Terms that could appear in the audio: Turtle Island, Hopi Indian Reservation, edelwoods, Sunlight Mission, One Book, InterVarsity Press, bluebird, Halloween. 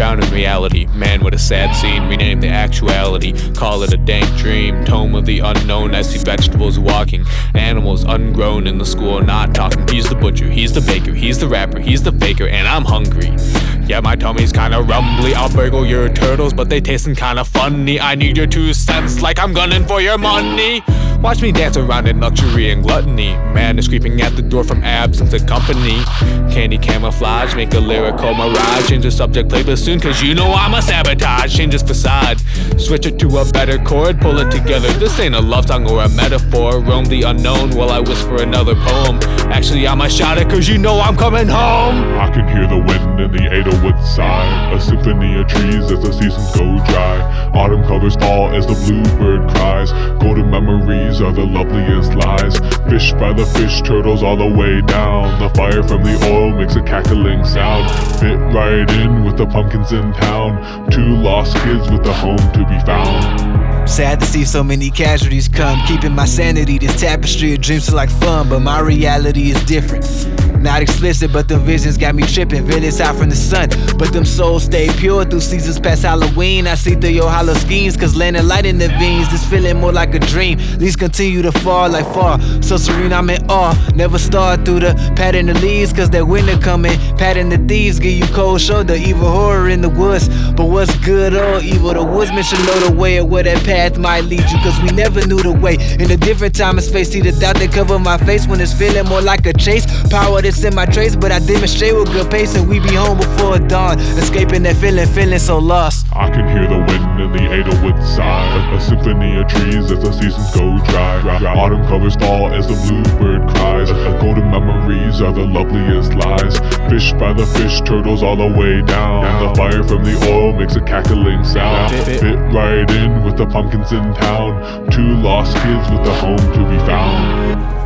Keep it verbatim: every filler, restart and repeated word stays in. drown in reality. Man, what a sad scene. Rename the actuality, call it a dank dream. Tome of the unknown. I see vegetables walking, animals ungrown in the school, not talking. He's the butcher, he's the baker, he's the rapper, he's the faker, and I'm hungry. Yeah, my tummy's kinda rumbly. I'll burgle your turtles, but they tasting kinda funny. I need your two cents like I'm gunning for your money. Watch me dance around in luxury and gluttony. Madness creeping at the door from absence of company. Candy camouflage, make a lyrical mirage. Change the subject, play bassoon, cause you know I'm a sabotage. Change this facade, switch it to a better chord. Pull it together, this ain't a love song or a metaphor. Roam the unknown while I whisper another poem. Actually I might shout it cause you know I'm coming home. I can hear the wind in the Edelwoods sigh. A symphony of trees as the seasons go dry. Autumn covers fall as the bluebird cries. Golden memories are the loveliest lies. Fish by the fish, turtles all the way down. The fire from the oil makes a cackling sound. Fit right in with the pumpkins in town. Two lost kids with a home to be found. Sad to see so many casualties come. Keeping my sanity, this tapestry of dreams is like fun, but my reality is different. Not explicit, but the visions got me tripping. Villains out from the sun, but them souls stay pure through seasons past Halloween. I see through your hollow schemes, cause landing light in the veins. This feeling more like a dream. Leaves continue to fall like fall. So serene, I'm in awe. Never start through the pattern of leaves, cause that winter coming. Pattern the thieves give you cold shoulder. Evil horror in the woods, but what's good or evil? The woodsman should know the way of where that path might lead you, cause we never knew the way. In a different time and space, see the doubt that cover my face when it's feeling more like a chase. Power in my trace, but I demonstrate with good pace, and we be home before dawn, escaping that feeling, feeling so lost. I can hear the wind in the Edelwood sigh. A symphony of trees as the seasons go dry. Autumn covers fall as the bluebird cries. Golden memories are the loveliest lies. Fish by the fish, turtles all the way down. The fire from the oil makes a cackling sound. Fit right in with the pumpkins in town. Two lost kids with a home to be found.